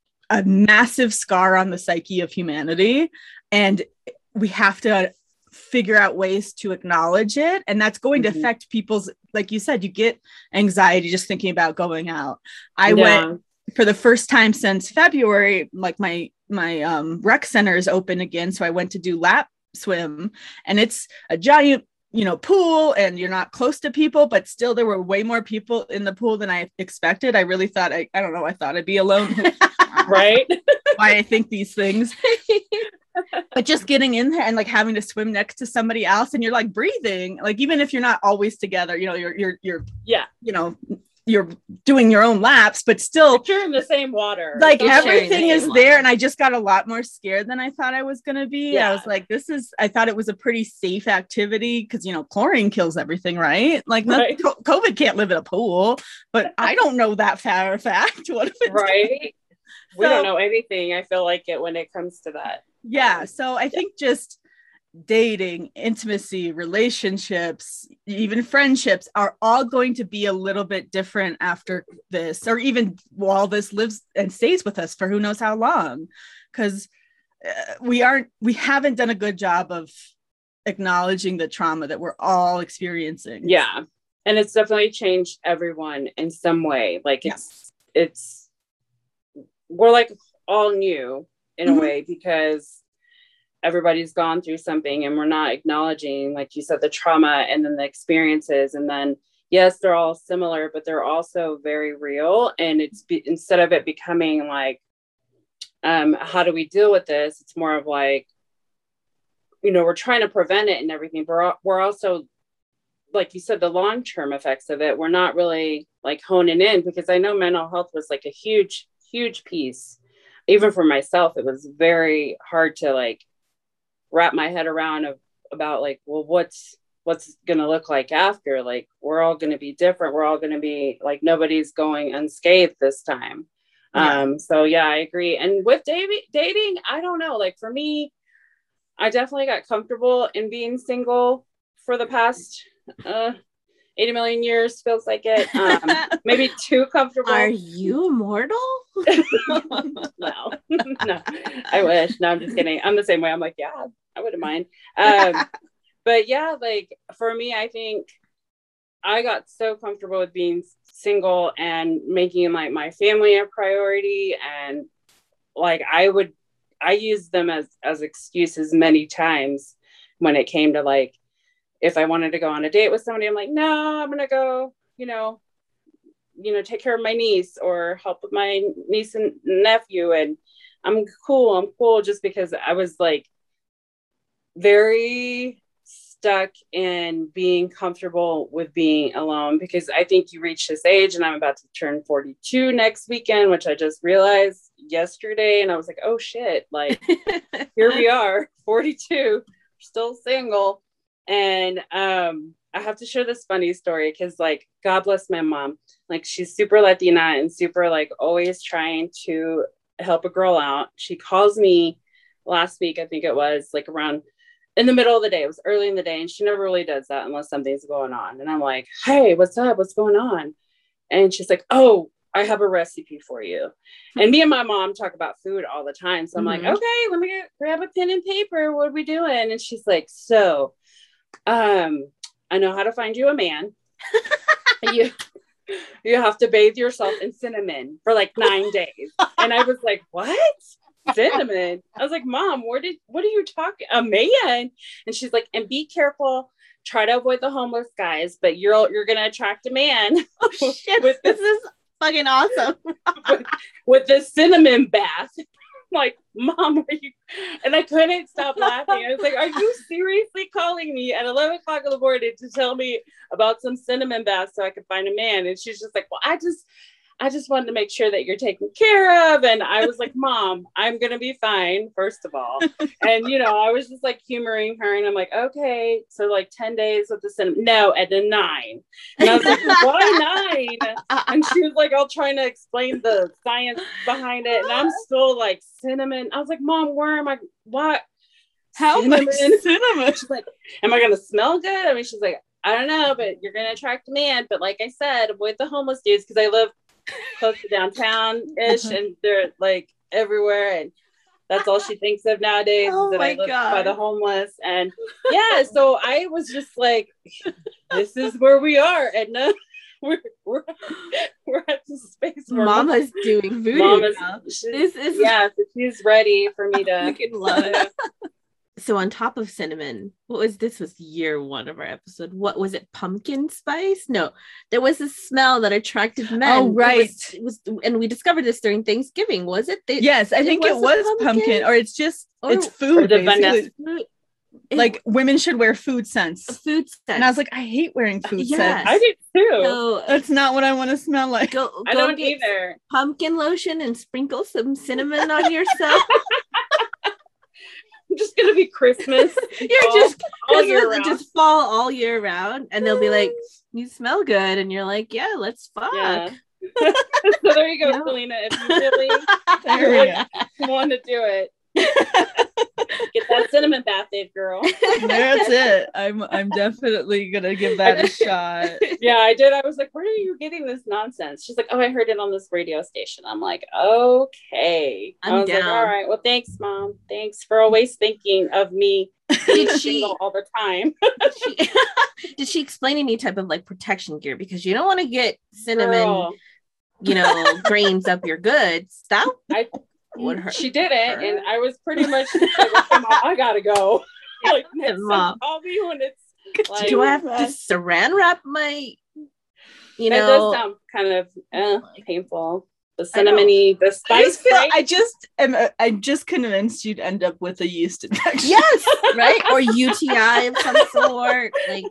a massive scar on the psyche of humanity, and we have to figure out ways to acknowledge it. And that's going to affect people's, like you said, you get anxiety just thinking about going out. I went for the first time since February, like my rec center is open again. So I went to do lap swim, and it's a giant you know, pool and you're not close to people, but still there were way more people in the pool than I expected. I really thought, I don't know, I thought I'd be alone. Right. Why I think these things. But just getting in there and like having to swim next to somebody else and you're like breathing, like even if you're not always together, you know, you're yeah, you know, you're doing your own laps, but still you're in the same water. Like everything is there. And I just got a lot more scared than I thought I was going to be. Yeah. I was like, I thought it was a pretty safe activity because, you know, chlorine kills everything, right? Like right. COVID can't live in a pool, but I don't know that for a fact. What if it's right? We don't know anything. I feel like it when it comes to that. Yeah. So I think just dating, intimacy, relationships, even friendships are all going to be a little bit different after this, or even while this lives and stays with us for who knows how long, because we haven't done a good job of acknowledging the trauma that we're all experiencing. Yeah. And it's definitely changed everyone in some way. Like we're like all new in a way, because everybody's gone through something and we're not acknowledging, like you said, the trauma and then the experiences. And then, yes, they're all similar, but they're also very real. And it's instead of it becoming like, how do we deal with this? It's more of like, you know, we're trying to prevent it and everything, but we're also, like you said, the long-term effects of it, we're not really like honing in, because I know mental health was like a huge, huge piece. Even for myself, it was very hard to like wrap my head around about like, well, what's going to look like after? Like, we're all going to be different. We're all going to be like, nobody's going unscathed this time. Yeah. So yeah, I agree. And with dating, I don't know. Like for me, I definitely got comfortable in being single for the past, 80 million years, feels like it. Maybe too comfortable. Are you mortal? No, I wish. No, I'm just kidding. I'm the same way. I'm like, yeah, I wouldn't mind. But yeah, like for me, I think I got so comfortable with being single and making like my family a priority. And like, I used them as excuses many times when it came to like, if I wanted to go on a date with somebody, I'm like, no, I'm going to go, you know, take care of my niece or help with my niece and nephew. And I'm cool. Just because I was like very stuck in being comfortable with being alone, because I think you reach this age, and I'm about to turn 42 next weekend, which I just realized yesterday. And I was like, oh shit, like here we are, 42, still single. And I have to share this funny story, because like, God bless my mom, like she's super Latina and super like always trying to help a girl out. She calls me last week, I think it was like around in the middle of the day, it was early in the day, and she never really does that unless something's going on. And I'm like, hey, what's up, what's going on? And she's like, oh, I have a recipe for you. And me and my mom talk about food all the time, so I'm like, okay, let me grab a pen and paper, what are we doing? And she's like, so I know how to find you a man. you have to bathe yourself in cinnamon for like 9 days. And I was like, what? Cinnamon? I was like, Mom, what are you talking? A man? And she's like, and be careful. Try to avoid the homeless guys, but you're going to attract a man. Oh shit. This is fucking awesome. with this cinnamon bath. Like, Mom, are you? And I couldn't stop laughing. I was like, are you seriously calling me at 11 o'clock in the morning to tell me about some cinnamon bath so I could find a man? And she's just like, well, I just wanted to make sure that you're taken care of. And I was like, Mom, I'm gonna be fine, first of all. And you know, I was just like humoring her, and I'm like, okay, so like 10 days with the cinnamon. No, at the 9. And I was like, why 9? And she was like all trying to explain the science behind it, and I'm still like, cinnamon? I was like, Mom, where am I? What? How cinnamon? Much cinnamon? She's like, am I gonna smell good? I mean, she's like, I don't know, but you're gonna attract a man. But like I said, avoid the homeless dudes, because I live close to downtown ish and they're like everywhere, and that's all she thinks of nowadays. Oh, that I live by the homeless. And yeah, so I was just like, this is where we are, Edna. We're at the space where Mama's doing voodoo. This is so she's ready for me to love it. So on top of cinnamon, what was this? Was year one of our episode? What was it? Pumpkin spice? No, there was a smell that attracted men. Oh, right. It was, and we discovered this during Thanksgiving. Was it? I think it was pumpkin, or it's just it's food. Like women should wear food scents. And I was like, I hate wearing food scents. I do too. So, that's not what I want to smell like. I don't either. Pumpkin lotion and sprinkle some cinnamon on yourself. I'm just gonna be Christmas. Just fall all year round, and they'll be like, "You smell good," and you're like, "Yeah, let's fuck." Yeah. So there you go, Selena. If you really want to do it, get that cinnamon bath, girl. That's it. I'm definitely gonna give that a shot. Yeah, I did. I was like, where are you getting this nonsense? She's like, oh, I heard it on this radio station. I'm like, okay. I was like, all right, well, thanks, Mom. Thanks for always thinking of me. All the time. Did she explain any type of like protection gear? Because you don't want to get cinnamon, grains up your goods. Stop. She did it, and I was pretty much like, I gotta go. Like, Mom, I'll be when it's like, do I have to saran wrap my, It does sound kind of painful. The cinnamony, the spice. I just convinced you'd end up with a yeast infection. Yes, right, or UTI of some sort. Like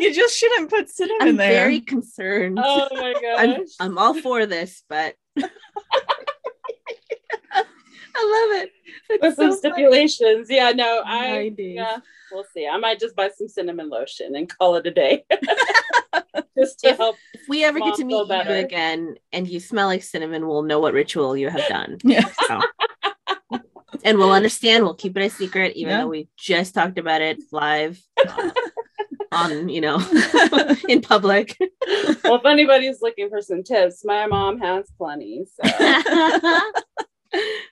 you just shouldn't put cinnamon in there. I'm very concerned. Oh my gosh, I'm all for this, but. I love it. With some stipulations. Funny. Yeah, no, we'll see. I might just buy some cinnamon lotion and call it a day. Just to help. If we ever get to meet you again and you smell like cinnamon, we'll know what ritual you have done. Yeah. So. And we'll understand. We'll keep it a secret, even though we just talked about it live on, in public. Well, if anybody's looking for some tips, my mom has plenty. So.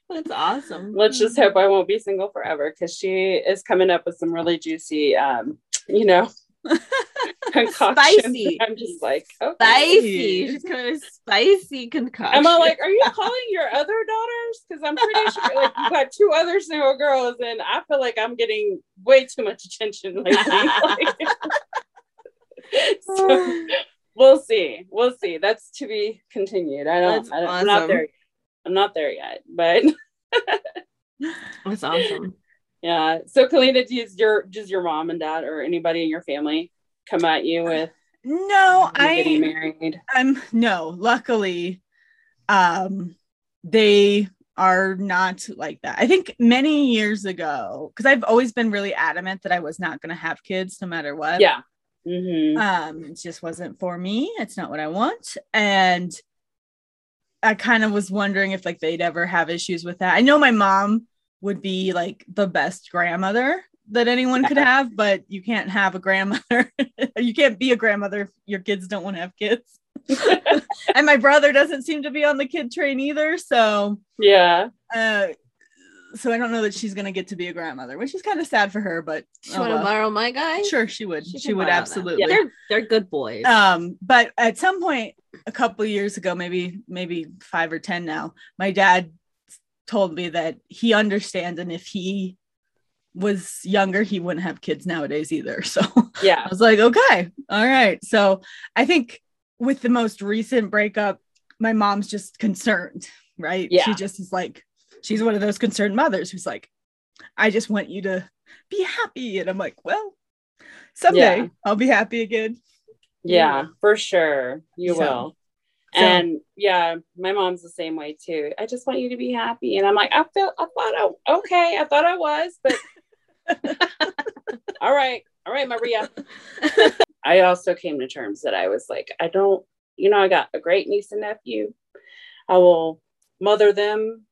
That's awesome. Let's just hope I won't be single forever, because she is coming up with some really juicy, concoctions. Spicy. I'm just like, okay. Spicy. She's coming with spicy concoctions. I'm all like, are you calling your other daughters? Because I'm pretty sure like you got two other single girls, and I feel like I'm getting way too much attention lately. So, we'll see. That's to be continued. I don't. Awesome. I'm not there yet, but that's awesome. Yeah. So Kalina, does your mom and dad or anybody in your family come at you with getting married? No, luckily, they are not like that. I think many years ago, because I've always been really adamant that I was not going to have kids no matter what. Yeah. Mm-hmm. It just wasn't for me. It's not what I want. And I kind of was wondering if like they'd ever have issues with that. I know my mom would be like the best grandmother that anyone could have, but you can't have a grandmother. You can't be a grandmother if your kids don't want to have kids. And my brother doesn't seem to be on the kid train either. So yeah. So I don't know that she's going to get to be a grandmother, which is kind of sad for her, but she want to borrow my guy. Sure. She would. She would. Absolutely. Yeah, they're good boys. But at some point a couple of years ago, maybe 5 or 10 now, my dad told me that he understands. And if he was younger, he wouldn't have kids nowadays either. So yeah, I was like, okay, all right. So I think with the most recent breakup, my mom's just concerned, right? Yeah. She just is like, she's one of those concerned mothers who's like, I just want you to be happy. And I'm like, well, someday I'll be happy again. Yeah, for sure. You will. And yeah, my mom's the same way too. I just want you to be happy. And I'm like, I thought I was, but all right, Maria. I also came to terms that I was like, I don't, I got a great niece and nephew. I will mother them.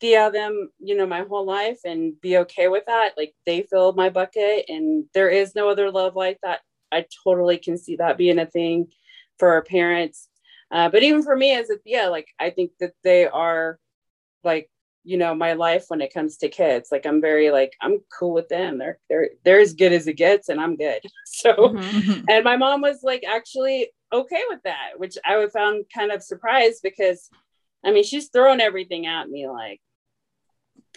Them, my whole life, and be okay with that. Like, they filled my bucket, and there is no other love like that. I totally can see that being a thing for our parents, but even for me, I think that they are like, my life when it comes to kids. Like, I'm very like, I'm cool with them. They're as good as it gets, and I'm good. So, mm-hmm. And my mom was like actually okay with that, which I found kind of surprised, because I mean, she's throwing everything at me like,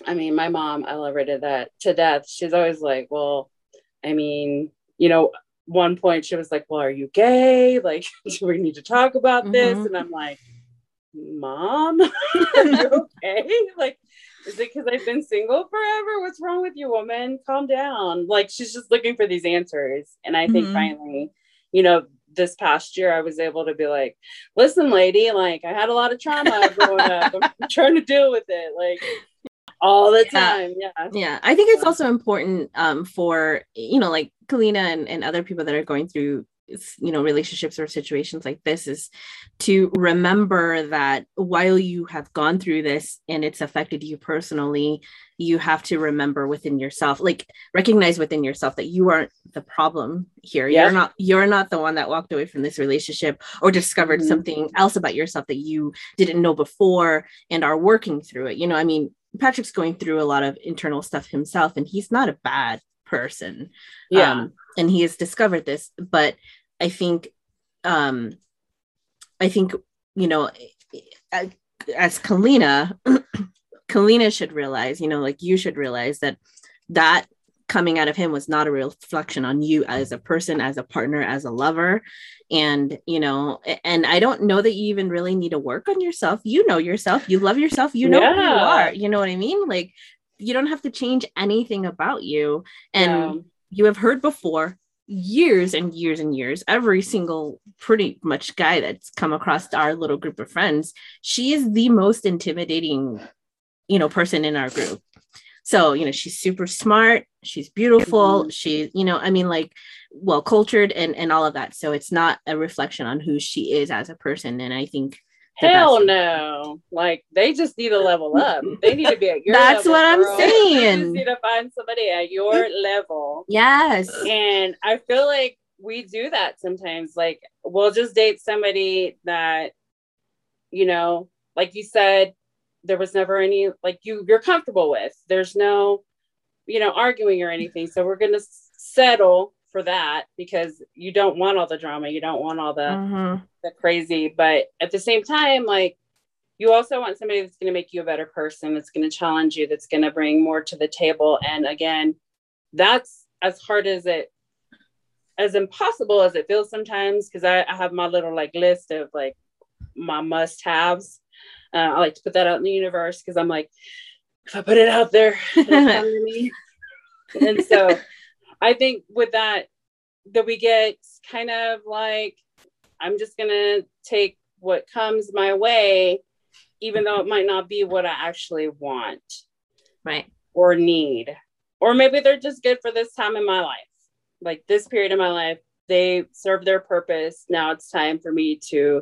I mean, my mom, I love her to death. She's always like, well, I mean, you know, one point she was like, well, are you gay? Like, do we need to talk about this? And I'm like, Mom, are you okay? Like, is it because I've been single forever? What's wrong with you, woman? Calm down. Like, she's just looking for these answers. And I think finally, you know, this past year, I was able to be like, listen, lady, like, I had a lot of trauma growing up. I'm trying to deal with it. Like, all the time. Yeah. I think it's also important for, you know, like Kalina and other people that are going through, you know, relationships or situations like this, is to remember that while you have gone through this and it's affected you personally, you have to remember within yourself, like recognize within yourself that you aren't the problem here. Yeah. You're not the one that walked away from this relationship or discovered something else about yourself that you didn't know before and are working through it. You know, I mean, Patrick's going through a lot of internal stuff himself, and he's not a bad person. Yeah. And he has discovered this, but I think, you know, as Kalina should realize, you know, like you should realize that coming out of him was not a reflection on you as a person, as a partner, as a lover. And, you know, and I don't know that you even really need to work on yourself. You know yourself, you love yourself, you know who you are, you know what I mean? Like, you don't have to change anything about you. And you have heard before, years and years and years, every single pretty much guy that's come across our little group of friends, she is the most intimidating, you know, person in our group. So, you know, she's super smart. She's beautiful. She, you know, I mean, like, well cultured and all of that. So it's not a reflection on who she is as a person. And I think hell no. Like, they just need to level up. They need to be at your that's level. That's what I'm saying. They just need to find somebody at your level. Yes. And I feel like we do that sometimes. Like, we'll just date somebody that, you know, like you said, there was never any, like, you're comfortable with. There's no, you know, arguing or anything. So we're going to settle for that because you don't want all the drama. You don't want all the crazy, but at the same time, like, you also want somebody that's going to make you a better person. That's going to challenge you. That's going to bring more to the table. And again, that's as hard as as impossible as it feels sometimes. Cause I have my little like list of like my must haves. I like to put that out in the universe. Cause I'm like, if I put it out there, it'll come to me. And so I think with that we get kind of like, I'm just going to take what comes my way, even though it might not be what I actually want. Right. Or need. Or maybe they're just good for this time in my life. Like, this period of my life, they serve their purpose. Now it's time for me to,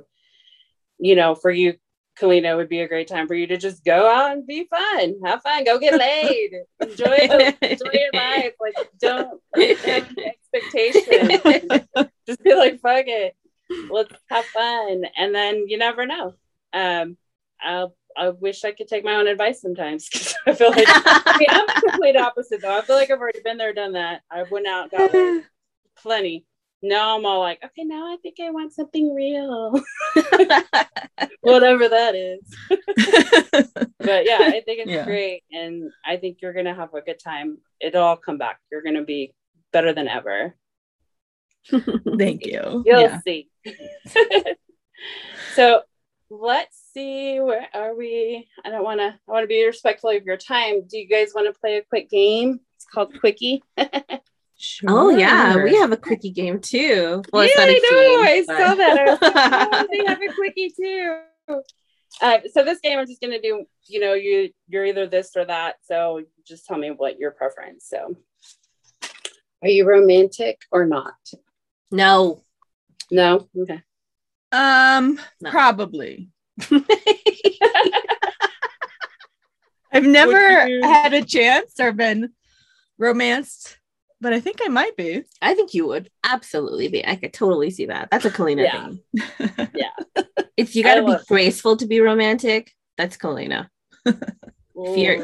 you know, for you, Kalina, would be a great time for you to just go out and be fun, have fun, go get laid, enjoy your life. Like, don't have expectations. Just be like, fuck it, let's have fun. And then you never know. I wish I could take my own advice sometimes, because I feel like I'm the complete opposite though. I feel like I've already been there, done that. I went out, got laid, plenty. Now I'm all like, okay, now I think I want something real. Whatever that is. But yeah, I think it's great. And I think you're going to have a good time. It'll all come back. You're going to be better than ever. Thank you. You'll see. So let's see. Where are we? I want to be respectful of your time. Do you guys want to play a quick game? It's called Quickie. Sure. Oh yeah, we have a quickie game too. Well, yeah, I know. I saw that. I was like, oh, they have a quickie too. So this game, I'm just gonna do. You know, you're either this or that. So just tell me what your preference. So, are you romantic or not? No. Okay. No. Probably. I've never had a chance or been romanced. But I think I might be. I think you would absolutely be. I could totally see that. That's a Kalina thing. Yeah. If you got to be graceful to be romantic, that's Kalina. Did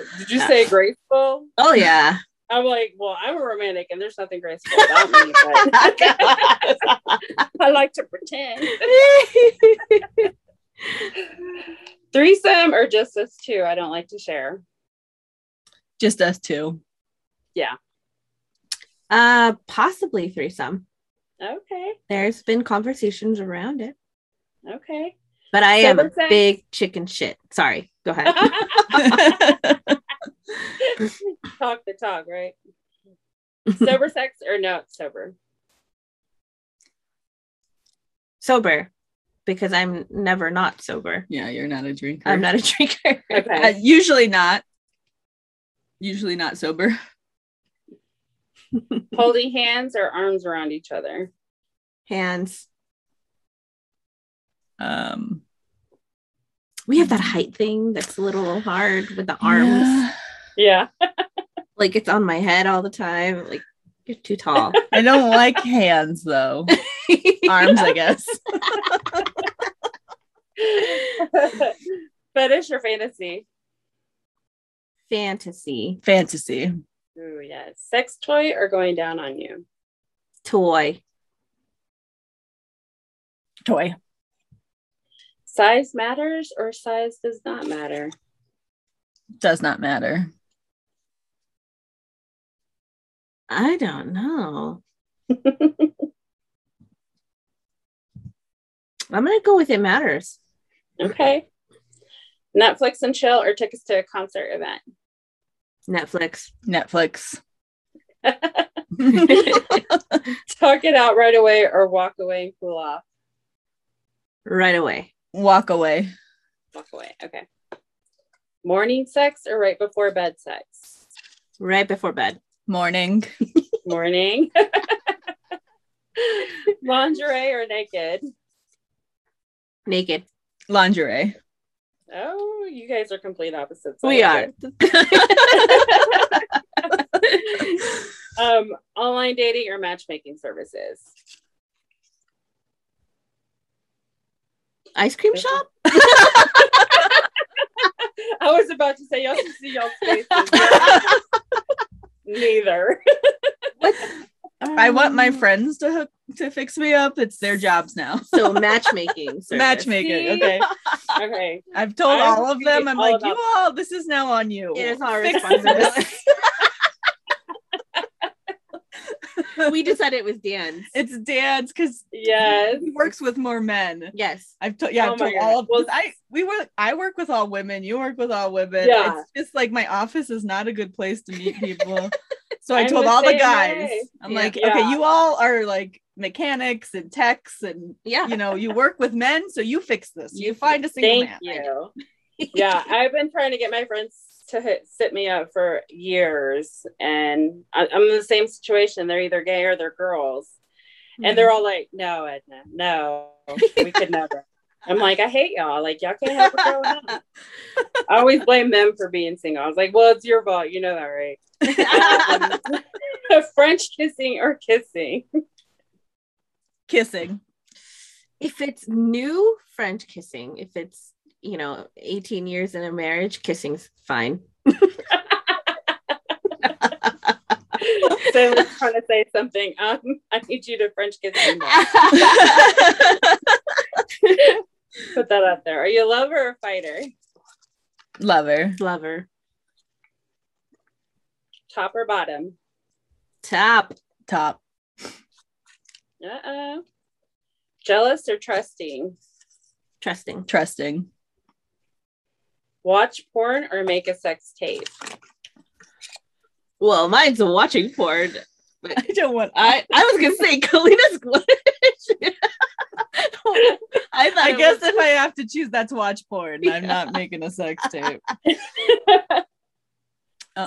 you say graceful? Oh, yeah. I'm like, well, I'm a romantic and there's nothing graceful about me. But I like to pretend. Threesome or just us two? I don't like to share. Just us two. Yeah. Possibly threesome. Okay. There's been conversations around it. Okay. But I am a big chicken shit. Sorry. Go ahead. Talk the talk, right? Sober sex or no? Sober. Sober. Because I'm never not sober. Yeah, you're not a drinker. I'm not a drinker. Okay. Usually not. Usually not sober. Holding hands or arms around each other? Hands. We have that height thing that's a little hard with the arms. Yeah. Like it's on my head all the time. Like, you're too tall. I don't like hands though. Arms, I guess. Fetish or fantasy? Fantasy. Ooh, yes. Sex toy or going down on you? Toy. Size matters or size does not matter? Does not matter. I don't know. I'm going to go with it matters. Okay. Netflix and chill or tickets to a concert event? Netflix. Talk it out right away or walk away and cool off? Right away. Walk away. Okay. Morning sex or right before bed sex? Right before bed. Morning. Lingerie or naked? Naked. Lingerie. Oh, you guys are complete opposites. We are. Online dating or matchmaking services? Ice cream shop? I was about to say, y'all should see y'all's faces. Neither. I want my friends to fix me up. It's their jobs now. So matchmaking. Okay. I've told all of them. I'm like, you all. This is now on you. It is our responsibility. We decided it was Dan's. It's Dan's because he works with more men. Yes, I've told all. Well, I work with all women. You work with all women. Yeah. It's just like my office is not a good place to meet people. So I told all the guys. Way. Okay, you all are like mechanics and techs, and you work with men, so you fix this. You find a single man. Thank you. Yeah, I've been trying to get my friends to sit me up for years, and I'm in the same situation. They're either gay or they're girls, and they're all like, "No, Edna, no, we could never." I'm like, I hate y'all. Like, y'all can't help it going on. I always blame them for being single. I was like, well, it's your fault. You know that, right? French kissing or kissing? Kissing. If it's new French kissing, if it's 18 years in a marriage, kissing's fine. So I'm trying to say something. I need you to French kiss me more. Put that out there. Are you a lover or a fighter? Lover. Top or bottom? Top. Uh-oh. Jealous or trusting? Trusting. Watch porn or make a sex tape? Well, mine's watching porn. But I don't want. I was gonna say Kalina's glitch. I guess if I have to choose, that's watch porn. Yeah. I'm not making a sex tape.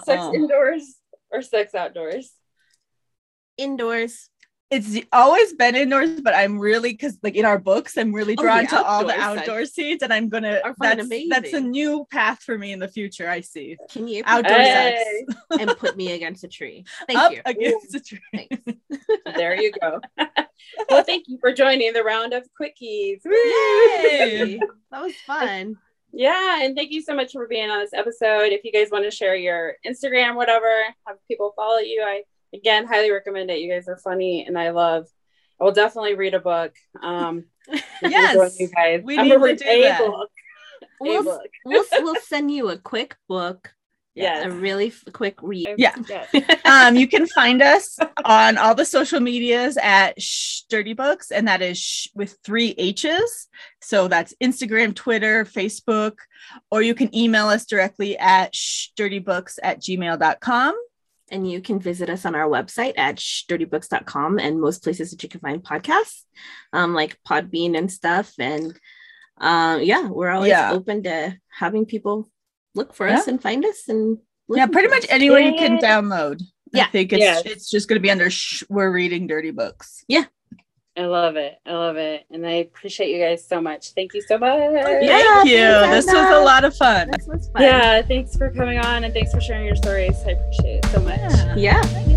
Sex indoors or sex outdoors? Indoors. It's always been indoors, but I'm really, because like in our books, I'm really drawn to all the outdoor scenes, and I'm going to, that's a new path for me in the future. I see. Can you outdoor sex and put me against a tree? Thank you. Against a tree. Thanks. There you go. Well, thank you for joining the round of quickies. Yay! That was fun. Yeah. And thank you so much for being on this episode. If you guys want to share your Instagram, whatever, have people follow you. Again, highly recommend it. You guys are funny, and I will definitely read a book. Yes, you guys. We need to do that. We'll send you a quick book Yes. A really quick read. Yeah. Yes. You can find us on all the social medias at Shh Dirty Books, and that is Shh with 3 H's. So that's Instagram, Twitter, Facebook, or you can email us directly at shdirtybooks@gmail.com. And you can visit us on our website at shdirtybooks.com and most places that you can find podcasts, like Podbean and stuff. And yeah, we're always open to having people look for us and find us. And pretty much anywhere you can download. Yeah. I think it's just going to be under We're Reading Dirty Books. Yeah. I love it. I love it. And I appreciate you guys so much. Thank you so much. Thank you. This was a lot of fun. This was fun. Yeah. Thanks for coming on and thanks for sharing your stories. I appreciate it so much. Yeah.